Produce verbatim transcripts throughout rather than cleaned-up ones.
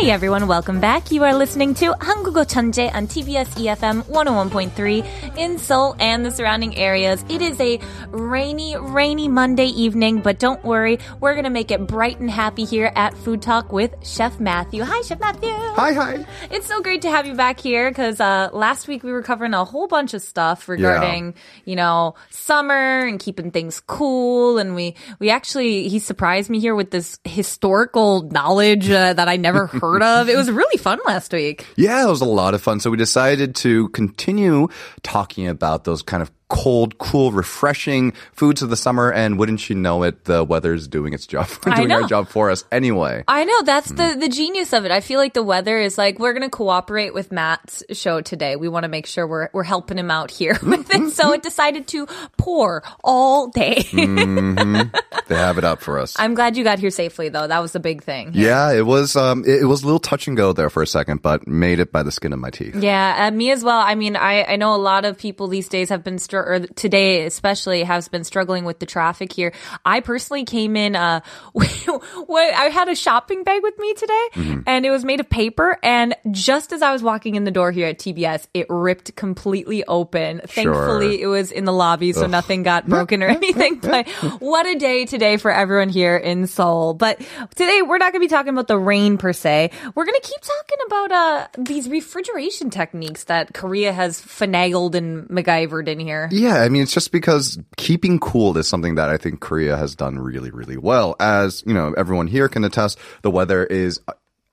Hey everyone, welcome back. You are listening to 한국어 천재 on T B S E F M one oh one point three in Seoul and the surrounding areas. It is a rainy, rainy Monday evening, but don't worry. We're going to make it bright and happy here at Food Talk with Chef Matthew. Hi, Chef Matthew. Hi, hi. It's so great to have you back here because uh, last week we were covering a whole bunch of stuff regarding, yeah. you know, summer and keeping things cool. And we, we actually, he surprised me here with this historical knowledge uh, that I never heard. Of. It was really fun last week. Yeah, it was a lot of fun. So we decided to continue talking about those kind of cold, cool, refreshing foods of the summer. And wouldn't you know it, the weather's doing its job, doing our job for us anyway. I know. That's mm. the, the genius of it. I feel like the weather is like, we're going to cooperate with Matt's show today. We want to make sure we're, we're helping him out here with it. So it decided to pour all day. mm-hmm. They have it up for us. I'm glad you got here safely, though. That was the big thing. Yeah, it was, um, it, it was a little touch and go there for a second, but made it by the skin of my teeth. Yeah, uh, me as well. I mean, I, I know a lot of people these days have been struggling. Or today especially has been struggling with the traffic here. I personally came in, uh, I had a shopping bag with me today, mm-hmm. and it was made of paper. And just as I was walking in the door here at T B S, it ripped completely open. Sure. Thankfully, it was in the lobby, so Ugh. nothing got broken or anything. But what a day today for everyone here in Seoul. But today, we're not going to be talking about the rain per se. We're going to keep talking about uh, these refrigeration techniques that Korea has finagled and MacGyvered in here. Yeah, I mean, it's just because keeping cool is something that I think Korea has done really, really well. As, you know, everyone here can attest, the weather is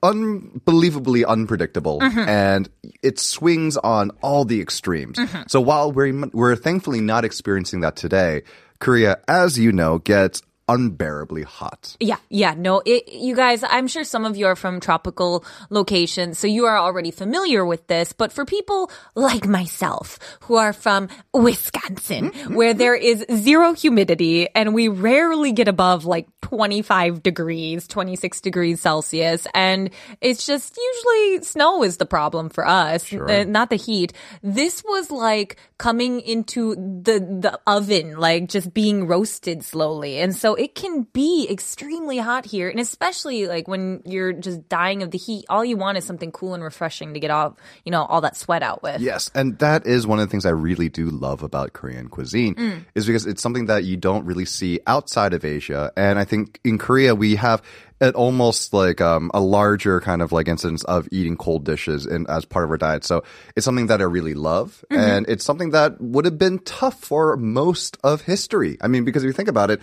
unbelievably unpredictable, mm-hmm. and it swings on all the extremes. Mm-hmm. So while we're, we're thankfully not experiencing that today, Korea, as you know, gets unbearably hot. Yeah, yeah, no, it, you guys, I'm sure some of you are from tropical locations, so you are already familiar with this, but for people like myself, who are from Wisconsin, mm-hmm. where there is zero humidity, and we rarely get above like twenty-five degrees, twenty-six degrees Celsius, and it's just usually snow is the problem for us, sure. uh, not the heat. This was like coming into the, the oven, like just being roasted slowly, and so it can be extremely hot here, and especially like when you're just dying of the heat, all you want is something cool and refreshing to get all, you know, all that sweat out with. Yes, and that is one of the things I really do love about Korean cuisine, mm. is because it's something that you don't really see outside of Asia. And I think in Korea we have at almost like um, a larger kind of like instance of eating cold dishes in, as part of our diet. So it's something that I really love. Mm-hmm. And it's something that would have been tough for most of history. I mean, because if you think about it,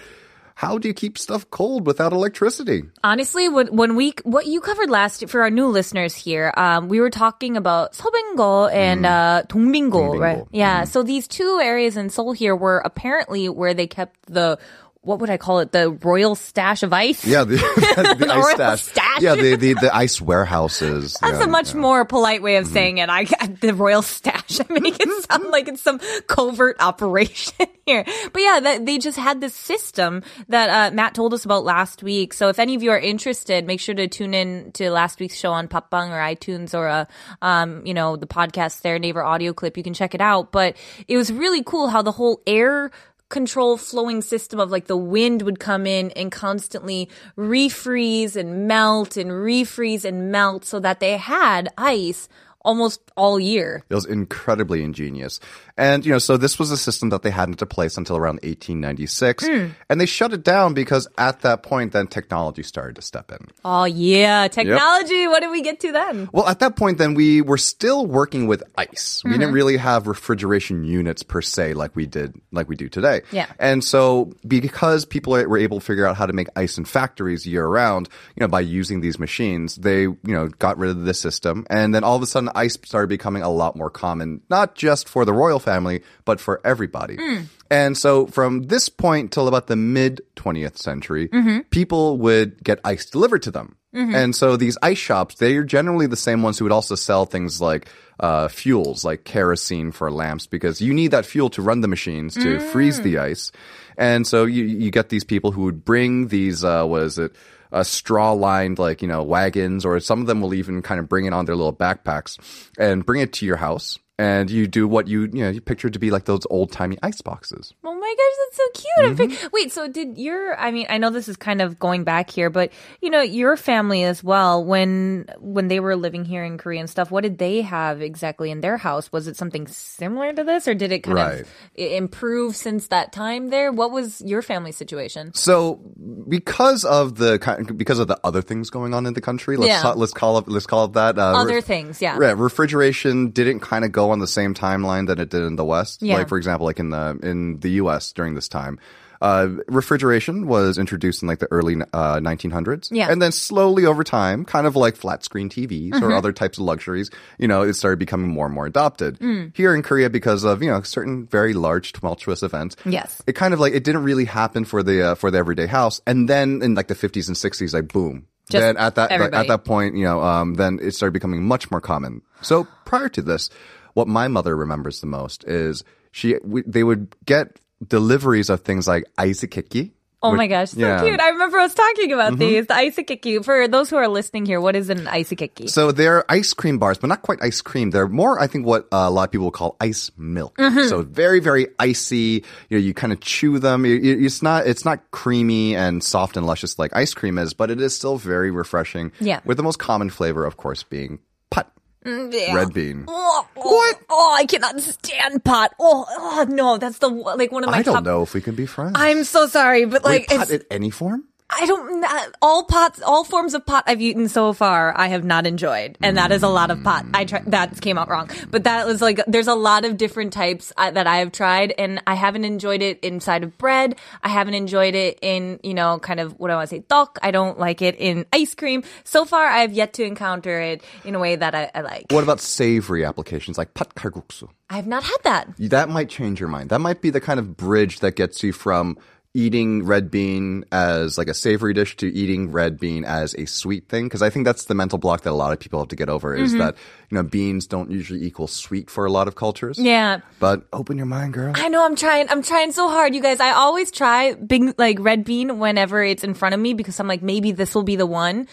how do you keep stuff cold without electricity? Honestly, when, when we what you covered last for our new listeners here, um, we were talking about 서빙고 and uh, 동빙고, right? Yeah. Mm. So these two areas in Seoul here were apparently where they kept the, what would I call it? The royal stash of ice? Yeah, the, the, the ice stash. stash. Yeah, the, the, the ice warehouses. That's yeah, a much yeah. more polite way of mm-hmm. saying it. I, the royal stash. I mean, it can sound like it's some covert operation here. But yeah, that, they just had this system that uh, Matt told us about last week. So if any of you are interested, make sure to tune in to last week's show on Podbbang or iTunes or, uh, um, you know, the podcast there, Neighbor Audio Clip. You can check it out. But it was really cool how the whole air control flowing system of like the wind would come in and constantly refreeze and melt and refreeze and melt so that they had ice almost all year. It was incredibly ingenious. And, you know, so this was a system that they had into place until around eighteen ninety-six. Mm. And they shut it down because at that point, then technology started to step in. Oh, yeah. Technology. Yep. What did we get to then? Well, at that point, then we were still working with ice. Mm-hmm. We didn't really have refrigeration units per se like we did, like we do today. Yeah. And so because people were able to figure out how to make ice in factories year round, you know, by using these machines, they, you know, got rid of this system. And then all of a sudden, ice started becoming a lot more common, not just for the royal family, but for everybody. Mm. And so from this point till about the mid twentieth century, mm-hmm. people would get ice delivered to them. Mm-hmm. And so these ice shops, they are generally the same ones who would also sell things like uh, fuels, like kerosene for lamps, because you need that fuel to run the machines to mm. freeze the ice. And so you, you get these people who would bring these, uh, what is it, uh, straw-lined, like, you know, wagons, or some of them will even kind of bring it on their little backpacks and bring it to your house. And you do what you, you know, you picture to be like those old-timey ice boxes. Oh my gosh, that's so cute. Mm-hmm. Wait, so did your, I mean, I know this is kind of going back here, but, you know, your family as well, when when they were living here in Korea and stuff, what did they have exactly in their house? Was it something similar to this, or did it kind right. of improve since that time there? What was your family's situation? So because of the because of the other things going on in the country, let's, yeah. let's, call, it, let's call it that. Uh, other re- things, yeah. Right, refrigeration didn't kind of go on the same timeline that it did in the West. Yeah. Like, for example, like in the in the U S during this time, uh, refrigeration was introduced in like the early uh, nineteen hundreds. Yeah. And then slowly over time, kind of like flat screen T Vs mm-hmm. or other types of luxuries, you know, it started becoming more and more adopted. Mm. Here in Korea, because of, you know, certain very large tumultuous events. Yes. It kind of like, it didn't really happen for the, uh, for the everyday house. And then in like the fifties and sixties, like boom. Just then at that, th- at that point, you know, um, then it started becoming much more common. So prior to this, what my mother remembers the most is she we, they would get deliveries of things like 아이스케끼. Oh my gosh, so yeah. cute. I remember I was talking about mm-hmm. these. The 아이스케끼. For those who are listening here, what is an 아이스케끼? So they're ice cream bars, but not quite ice cream. They're more, I think, what a lot of people call ice milk. Mm-hmm. So very, very icy. You know, you kind of chew them. It's not, it's not creamy and soft and luscious like ice cream is, but it is still very refreshing. Yeah. With the most common flavor, of course, being 팥. Yeah. Red bean. Oh, oh, what? Oh, I cannot stand pot. Oh, oh, no, that's the like one of my. I don't top... know if we can be friends. I'm so sorry, but like, wait, pot in any form? I don't. All pots, all forms of pot I've eaten so far, I have not enjoyed, and that is a lot of pot. I try, that came out wrong, but that was like there's a lot of different types I, that I have tried, and I haven't enjoyed it inside of bread. I haven't enjoyed it in you know kind of what do I want to say 떡. I don't like it in ice cream. So far, I have yet to encounter it in a way that I, I like. What about savory applications like 팥 칼국수? I have not had that. That might change your mind. That might be the kind of bridge that gets you from eating red bean as like a savory dish to eating red bean as a sweet thing. Because I think that's the mental block that a lot of people have to get over is mm-hmm. that, you know, beans don't usually equal sweet for a lot of cultures. Yeah. But open your mind, girl. I know. I'm trying. I'm trying so hard, you guys. I always try big, like red bean whenever it's in front of me because I'm like, maybe this will be the one.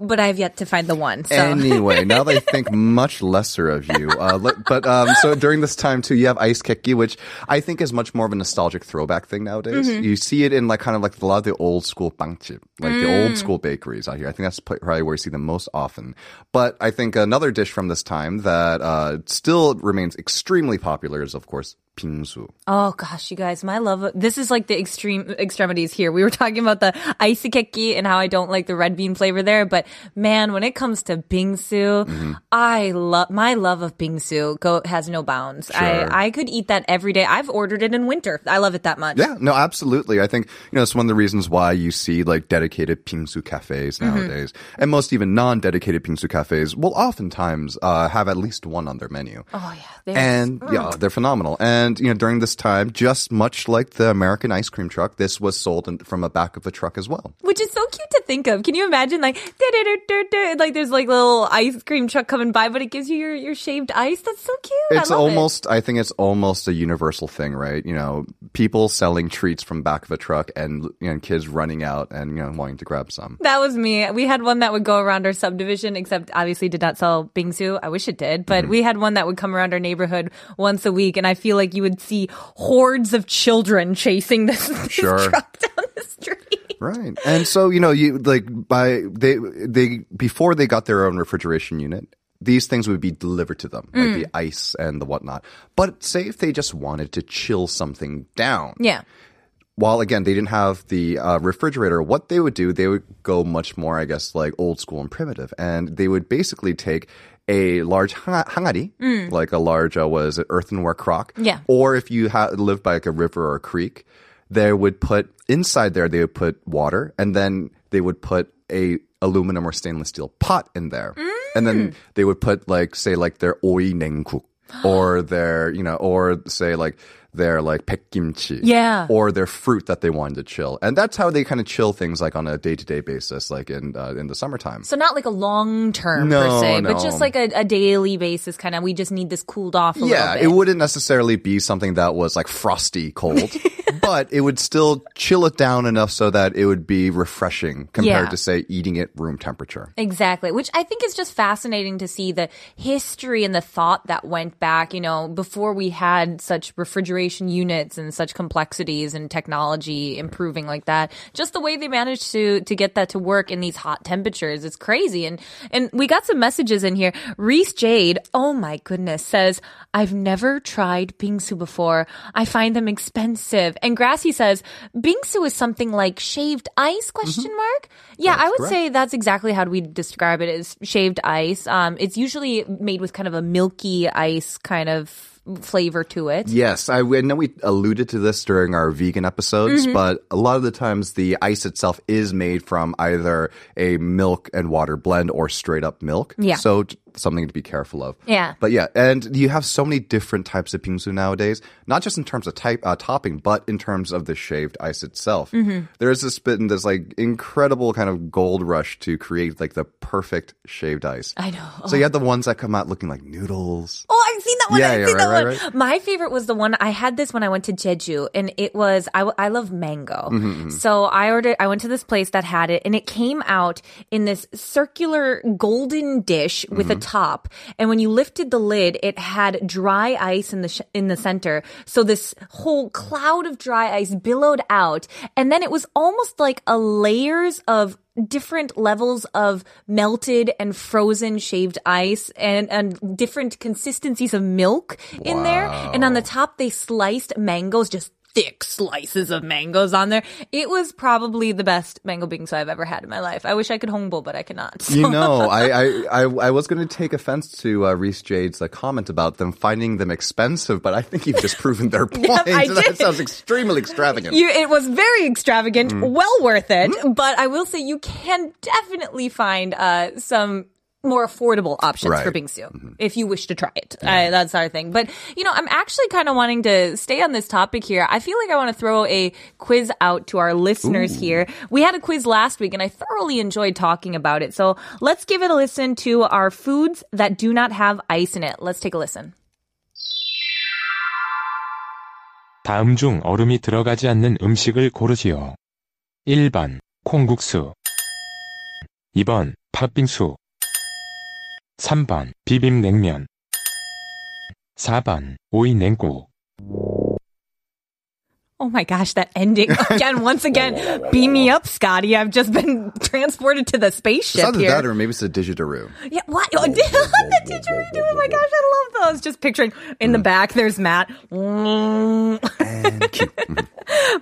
But I've yet to find the one. So. Anyway, now they think much lesser of you. Uh, but um, so during this time, too, you have 아이스케끼, which I think is much more of a nostalgic throwback thing nowadays. Mm-hmm. You see it in like kind of like a lot of the old school 빵집, like mm. the old school bakeries out here. I think that's probably where you see them most often. But I think another dish from this time that uh, still remains extremely popular is, of course, 빙수. Oh gosh, you guys, my love of, this is like the extreme extremities here. We were talking about the 아이스케끼 and how I don't like the red bean flavor there, but man, when it comes to 빙수, mm-hmm. I love my love of 빙수 go has no bounds. Sure. I I could eat that every day. I've ordered it in winter. I love it that much. Yeah, no, absolutely. I think you know it's one of the reasons why you see like dedicated 빙수 cafes nowadays, mm-hmm. and most even non-dedicated 빙수 cafes will oftentimes uh, have at least one on their menu. Oh yeah, they're and just, mm. yeah, they're phenomenal and. And, you know, during this time, just much like the American ice cream truck, this was sold in, from the back of the truck as well. Which is so cute to think of. Can you imagine, like, like there's like little ice cream truck coming by, but it gives you your, your shaved ice? That's so cute. It's I love almost, it. I think it's almost a universal thing, right? You know, people selling treats from back of a truck and you know, kids running out and, you know, wanting to grab some. That was me. We had one that would go around our subdivision, except obviously did not sell bingsu. I wish it did, but mm-hmm. we had one that would come around our neighborhood once a week, and I feel like you would see hordes of children chasing this, this sure. truck down the street. Right. And so, you know, you like by they they before they got their own refrigeration unit, these things would be delivered to them, mm. like the ice and the whatnot. But say if they just wanted to chill something down. Yeah. While, again, they didn't have the uh, refrigerator, what they would do, they would go much more, I guess, like old school and primitive. And they would basically take a large hangari, mm. like a large, uh, what is it, earthenware crock. Yeah. Or if you ha- lived by like a river or a creek, they would put, inside there, they would put water. And then they would put a aluminum or stainless steel pot in there. Mm. And then they would put, like, say, like their oi nengguk. Or their, you know, or say like their like 백김치 yeah. or their fruit that they wanted to chill. And that's how they kind of chill things like on a day-to-day basis, like in uh, in the summertime. So not like a long-term no, per se, no. but just like a, a daily basis kind of, we just need this cooled off a yeah, little bit. Yeah, it wouldn't necessarily be something that was like frosty cold, but it would still chill it down enough so that it would be refreshing compared yeah. to, say, eating it room temperature. Exactly, which I think is just fascinating to see the history and the thought that went back, you know, before we had such refrigeration units and such complexities and technology improving like that. Just the way they managed to to get that to work in these hot temperatures, it's crazy. And, and we got some messages in here. Reese Jade, oh my goodness, says, I've never tried bingsu before. I find them expensive. And Grassy says, bingsu is something like shaved ice, question mm-hmm. mark? Yeah, that's I would correct. say that's exactly how we describe it, is shaved ice. Um, it's usually made with kind of a milky ice kind of flavor to it. Yes, I, I know we alluded to this during our vegan episodes, mm-hmm. but a lot of the times the ice itself is made from either a milk and water blend or straight up milk. Yeah. So something to be careful of. Yeah. But yeah, and you have so many different types of bingsu nowadays, not just in terms of type uh, topping, but in terms of the shaved ice itself. Mm-hmm. There's this been this like incredible kind of gold rush to create like the perfect shaved ice. I know. So oh. you have the ones that come out looking like noodles. Oh, I've seen that one. Yeah, I've yeah, seen right, that right, one. Right. My favorite was the one I had this when I went to Jeju, and it was I, I love mango. Mm-hmm. So I ordered I went to this place that had it, and it came out in this circular golden dish with mm-hmm. a top, and when you lifted the lid, it had dry ice in the sh- in the center, so this whole cloud of dry ice billowed out, and then it was almost like a layers of different levels of melted and frozen shaved ice and, and different consistencies of milk wow. in there, and on the top they sliced mangoes, just thick slices of mangoes on there. It was probably the best mango bingsu I've ever had in my life. I wish I could hongbol, but I cannot. So. You know, I I, I, I was going to take offense to uh, Reese Jade's uh, comment about them finding them expensive, but I think you've just proven their point. Yep, I did. That sounds extremely extravagant. You, it was very extravagant, mm. well worth it, mm. but I will say you can definitely find uh, some more affordable options right. for bingsu mm-hmm. if you wish to try it. Yeah. Uh, that's our thing. But, you know, I'm actually kind of wanting to stay on this topic here. I feel like I want to throw a quiz out to our listeners Ooh. here. We had a quiz last week, and I thoroughly enjoyed talking about it. So let's give it a listen to our foods that do not have ice in it. Let's take a listen. 다음 중 얼음이 들어가지 않는 음식을 고르시오. 일 번 콩국수, 이 번 팥빙수, 삼 번 비빔냉면, 사 번 오이냉국. Oh my gosh, that ending again, once again, beam me up, Scotty. I've just been transported to the spaceship. It's either here. That or maybe it's a didgeridoo. Yeah, what? Oh, the didgeridoo. Oh my gosh, I love those. Just picturing in mm. the back, there's Matt. And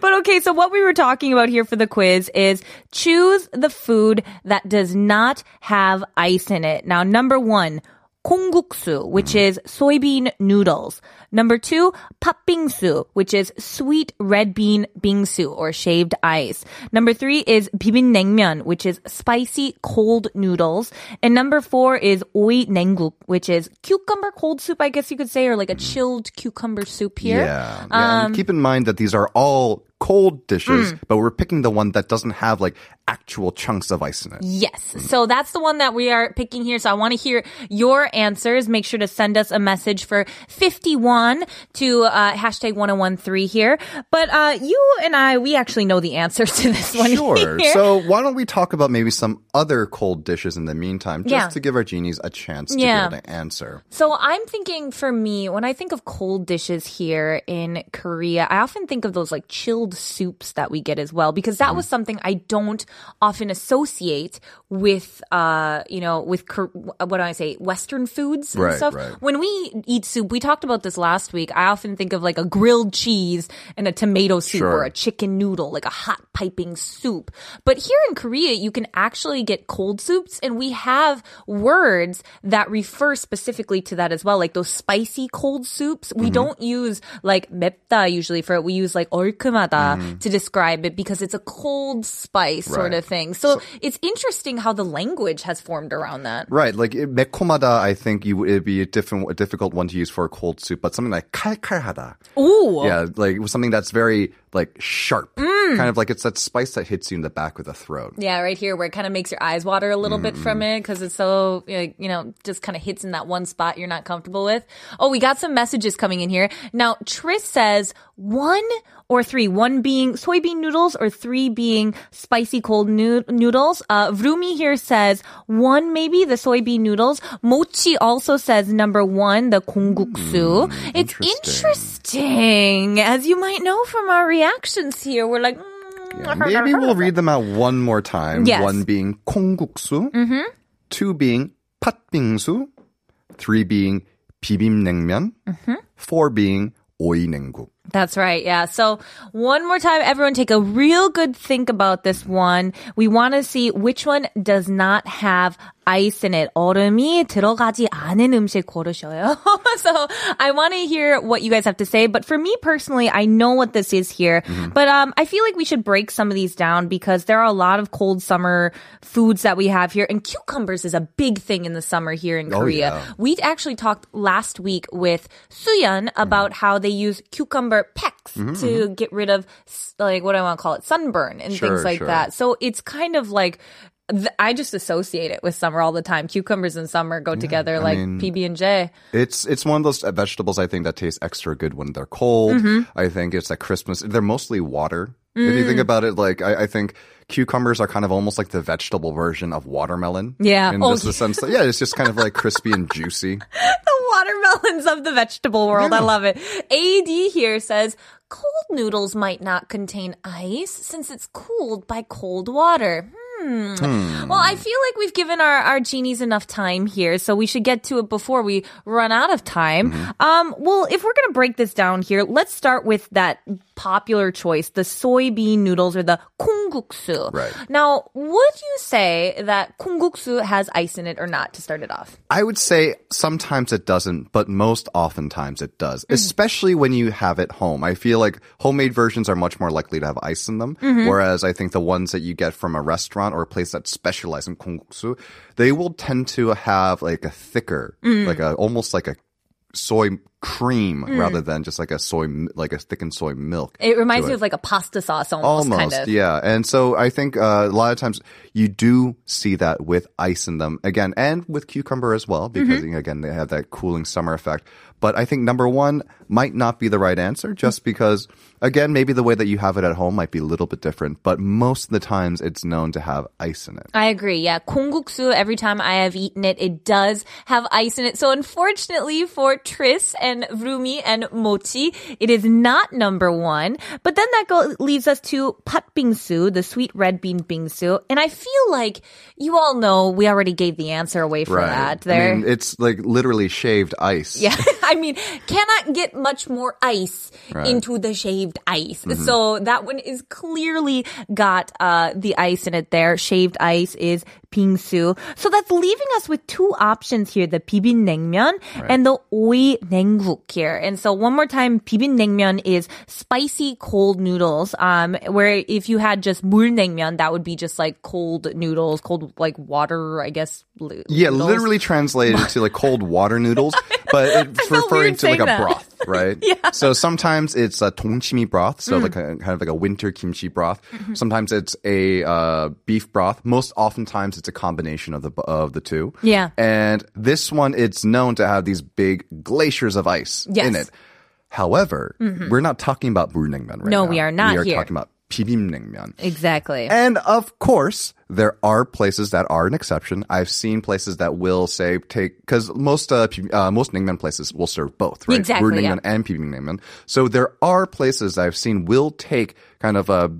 but okay, so what we were talking about here for the quiz is choose the food that does not have ice in it. Now, number one, 콩국수, which is soybean noodles. Number two, 팥빙수, which is sweet red bean bingsu or shaved ice. Number three is 비빔냉면, which is spicy cold noodles. And number four is 오이냉국, which is cucumber cold soup, I guess you could say, or like a chilled cucumber soup here. Yeah, yeah. Um, keep in mind that these are all cold dishes, mm. but we're picking the one that doesn't have like actual chunks of ice in it. Yes. Mm. So that's the one that we are picking here. So I want to hear your answers. Make sure to send us a message for fifty-one to uh, hashtag one oh one three here. But uh, you and I, we actually know the answers to this one. Sure. Here. So why don't we talk about maybe some other cold dishes in the meantime, just yeah. to give our genies a chance to yeah. be able to answer. So I'm thinking for me, when I think of cold dishes here in Korea, I often think of those like chilled soups that we get as well, because that was something I don't often associate with, uh, you know, with, what do I say, Western foods and right, stuff. Right. When we eat soup, we talked about this last week, I often think of like a grilled cheese and a tomato soup sure. or a chicken noodle, like a hot piping soup. But here in Korea, you can actually get cold soups, and we have words that refer specifically to that as well, like those spicy cold soups. We mm-hmm. don't use like 맵다 usually for it. We use like 얼큼하다 mm. to describe it because it's a cold spice right. sort of thing. So, so it's interesting how the language has formed around that. Right. Like 매콤하다, I think you, it'd be a, different, a difficult one to use for a cold soup, but something like 칼칼하다. Ooh. Yeah, like something that's very like sharp. Mm. Kind of like it's that spice that hits you in the back of the throat. Yeah, right here where it kind of makes your eyes water a little mm. bit from it because it's so, you know, just kind of hits in that one spot you're not comfortable with. Oh, we got some messages coming in here. Now, Tris says one or three. One being soybean noodles or three being spicy cold noo- noodles. Uh, Vroomi here says one maybe, the soybean noodles. Mochi also says number one, the gongguksu. Mm, it's interesting. interesting. As you might know from our reactions here, we're like... Yeah, maybe we'll read them out one more time. Yes. One being gongguksu, mm-hmm. two being patbingsu, three being 비빔냉면, mm-hmm. four being 오이냉국. That's right, yeah. So one more time, everyone take a real good think about this one. We want to see which one does not have ice in it. 얼음이 들어가지 않은 음식 고르셔요. So I want to hear what you guys have to say. But for me personally, I know what this is here. Mm-hmm. But um, I feel like we should break some of these down because there are a lot of cold summer foods that we have here. And cucumbers is a big thing in the summer here in oh, Korea. Yeah. We actually talked last week with Suyun about mm-hmm. how they use cucumber pecks mm-hmm, to mm-hmm. get rid of like what I want to call it sunburn and sure, things like sure. that. So it's kind of like th- I just associate it with summer all the time. Cucumbers and summer go yeah, together I like mean, P B and J. It's it's one of those vegetables I think that tastes extra good when they're cold. Mm-hmm. I think it's like Christmas. They're mostly water. Mm. If you think about it, like I, I think cucumbers are kind of almost like the vegetable version of watermelon. Yeah, in oh, just the sense that yeah, it's just kind of like crispy and juicy. The watermelons of the vegetable world. Yeah. I love it. A D here says cold noodles might not contain ice since it's cooled by cold water. Hmm. Hmm. Well, I feel like we've given our, our genies enough time here, so we should get to it before we run out of time. Mm-hmm. Um, well, if we're going to break this down here, let's start with that popular choice, the soybean noodles or the gongguksu. Right. Now, would you say that gongguksu has ice in it or not to start it off? I would say sometimes it doesn't, but most oftentimes it does, mm-hmm. especially when you have it home. I feel like homemade versions are much more likely to have ice in them, mm-hmm. whereas I think the ones that you get from a restaurant or a place that specializes in gongguksu, they will tend to have like a thicker, mm-hmm. like a almost like a soy cream mm. rather than just like a soy, like a thickened soy milk. It reminds me of like a pasta sauce almost. Almost, kind of. Yeah. And so I think uh, a lot of times you do see that with ice in them again, and with cucumber as well, because mm-hmm. again, they have that cooling summer effect. But I think number one might not be the right answer just because, again, maybe the way that you have it at home might be a little bit different. But most of the times, it's known to have ice in it. I agree. Yeah. gongguksu, every time I have eaten it, it does have ice in it. So unfortunately for Tris and Vroomi and Mochi, it is not number one. But then that go- leaves us to patbingsu, the sweet red bean bingsu. And I feel like you all know we already gave the answer away for right. that. There. I mean, it's like literally shaved ice. Yeah. I mean, cannot get much more ice right. into the shaved ice. Mm-hmm. So that one is clearly got uh, the ice in it there. Shaved ice is bingsu. So that's leaving us with two options here, the 비빔냉면 right. and the 오이냉국 here. And so one more time, 비빔냉면 is spicy cold noodles, um, where if you had just 물냉면, that would be just like cold noodles, cold like water, I guess. Noodles. Yeah, literally translated to like cold water noodles, but it's referring to like a that. broth. Right? Yeah. So sometimes it's a 동치미 broth, so mm. like a, kind of like a winter kimchi broth. Mm-hmm. Sometimes it's a uh, beef broth. Most oftentimes it's a combination of the of the two. Yeah. And this one, it's known to have these big glaciers of ice yes. in it. However, mm-hmm. we're not talking about 물냉면 right no, now. No, we are not. We are here. talking about 비빔냉면. Exactly. And of course, there are places that are an exception. I've seen places that will say take, because most uh, uh, most 냉면 places will serve both, right? Exactly. 물냉면 yeah. and 비빔냉면. So there are places I've seen will take kind of uh,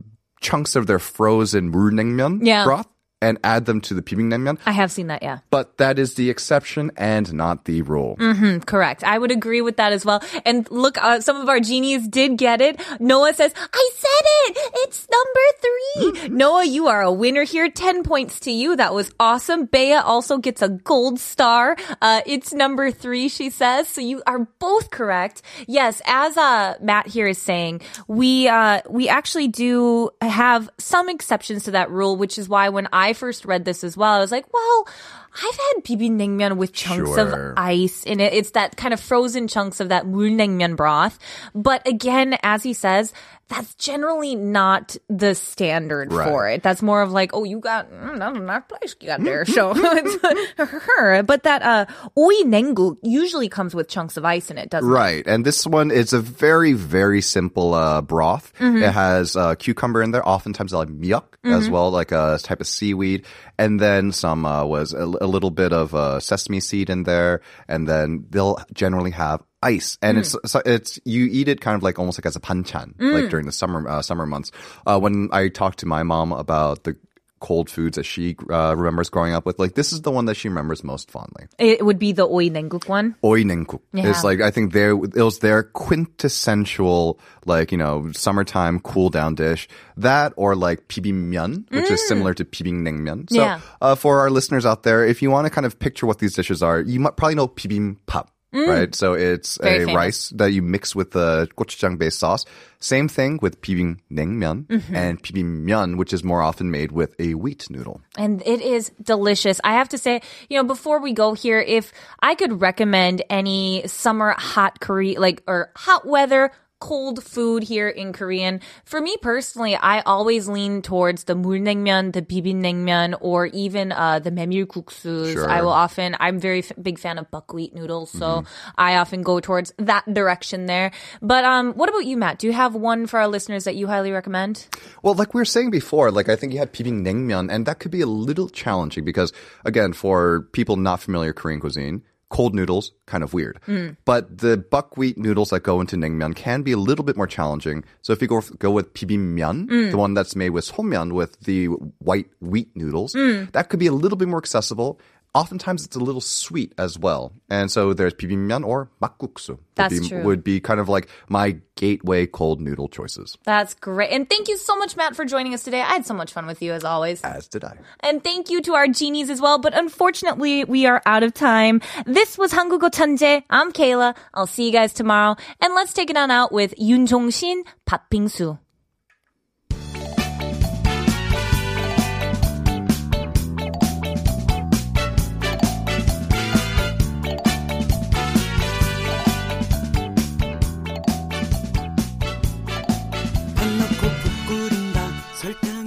chunks of their frozen 물냉면 yeah. broth and add them to the bibimbap. I have seen that, yeah. But that is the exception and not the rule. Mm-hmm, correct. I would agree with that as well. And look, uh, some of our genies did get it. Noah says, I said it! It's number three! Mm-hmm. Noah, you are a winner here. Ten points to you. That was awesome. Bea also gets a gold star. Uh, it's number three, she says. So you are both correct. Yes, as uh, Matt here is saying, we, uh, we actually do have some exceptions to that rule, which is why when I first read this as well, I was like, well, I've had 비빔냉면 with chunks sure. of ice in it. It's that kind of frozen chunks of that 물냉면 broth. But again, as he says, that's generally not the standard right. for it. That's more of like, oh, you got mm, that place you got there. So, but that uh, 오이 냉국 usually comes with chunks of ice in it, doesn't right. it? Right, and this one is a very, very simple uh, broth. Mm-hmm. It has uh, cucumber in there, oftentimes like miyeok mm-hmm. as well, like a type of seaweed, and then some uh, was a, a little bit of uh, sesame seed in there, and then they'll generally have ice, and mm. it's it's you eat it kind of like almost like as a banchan, mm. like during the summer uh, summer months. Uh, when I talked to my mom about the cold foods that she uh, remembers growing up with, like this is the one that she remembers most fondly. It would be the 오이 냉국 one. 오이 냉국. Yeah. It's like I think there it was their quintessential like you know summertime cool down dish. That or like bibimbap, which mm. is similar to bibimbap. So yeah. uh, for our listeners out there, if you want to kind of picture what these dishes are, you might probably know bibimbap. Mm. Right, so it's Very a famous. rice that you mix with the gochujang-based sauce. Same thing with 비빔냉면 mm-hmm. and 비빔면, which is more often made with a wheat noodle. And it is delicious. I have to say, you know, before we go here, if I could recommend any summer hot Korean, like or hot weather. Cold food here in Korean. For me personally, I always lean towards the mulnaengmyeon, the bibimbap, or even uh, the memilguksus. Sure. I will often, I'm very f- big fan of buckwheat noodles, so mm-hmm. I often go towards that direction there. But um, what about you, Matt? Do you have one for our listeners that you highly recommend? Well, like we were saying before, like I think you had bibimbap, and that could be a little challenging because, again, for people not familiar with Korean cuisine, cold noodles, kind of weird. Mm. But the buckwheat noodles that go into naengmyeon can be a little bit more challenging. So if you go, go with bibimbap, mm. the one that's made with somyeon, with the white wheat noodles, mm. that could be a little bit more accessible. Oftentimes, it's a little sweet as well. And so there's bibimbap or makguksu. That's would be, true. Would be kind of like my gateway cold noodle choices. That's great. And thank you so much, Matt, for joining us today. I had so much fun with you, as always. As did I. And thank you to our genies as well. But unfortunately, we are out of time. This was 한국어 천재. I'm Kayla. I'll see you guys tomorrow. And let's take it on out with Yun Jong Shin, 팥빙수. 절대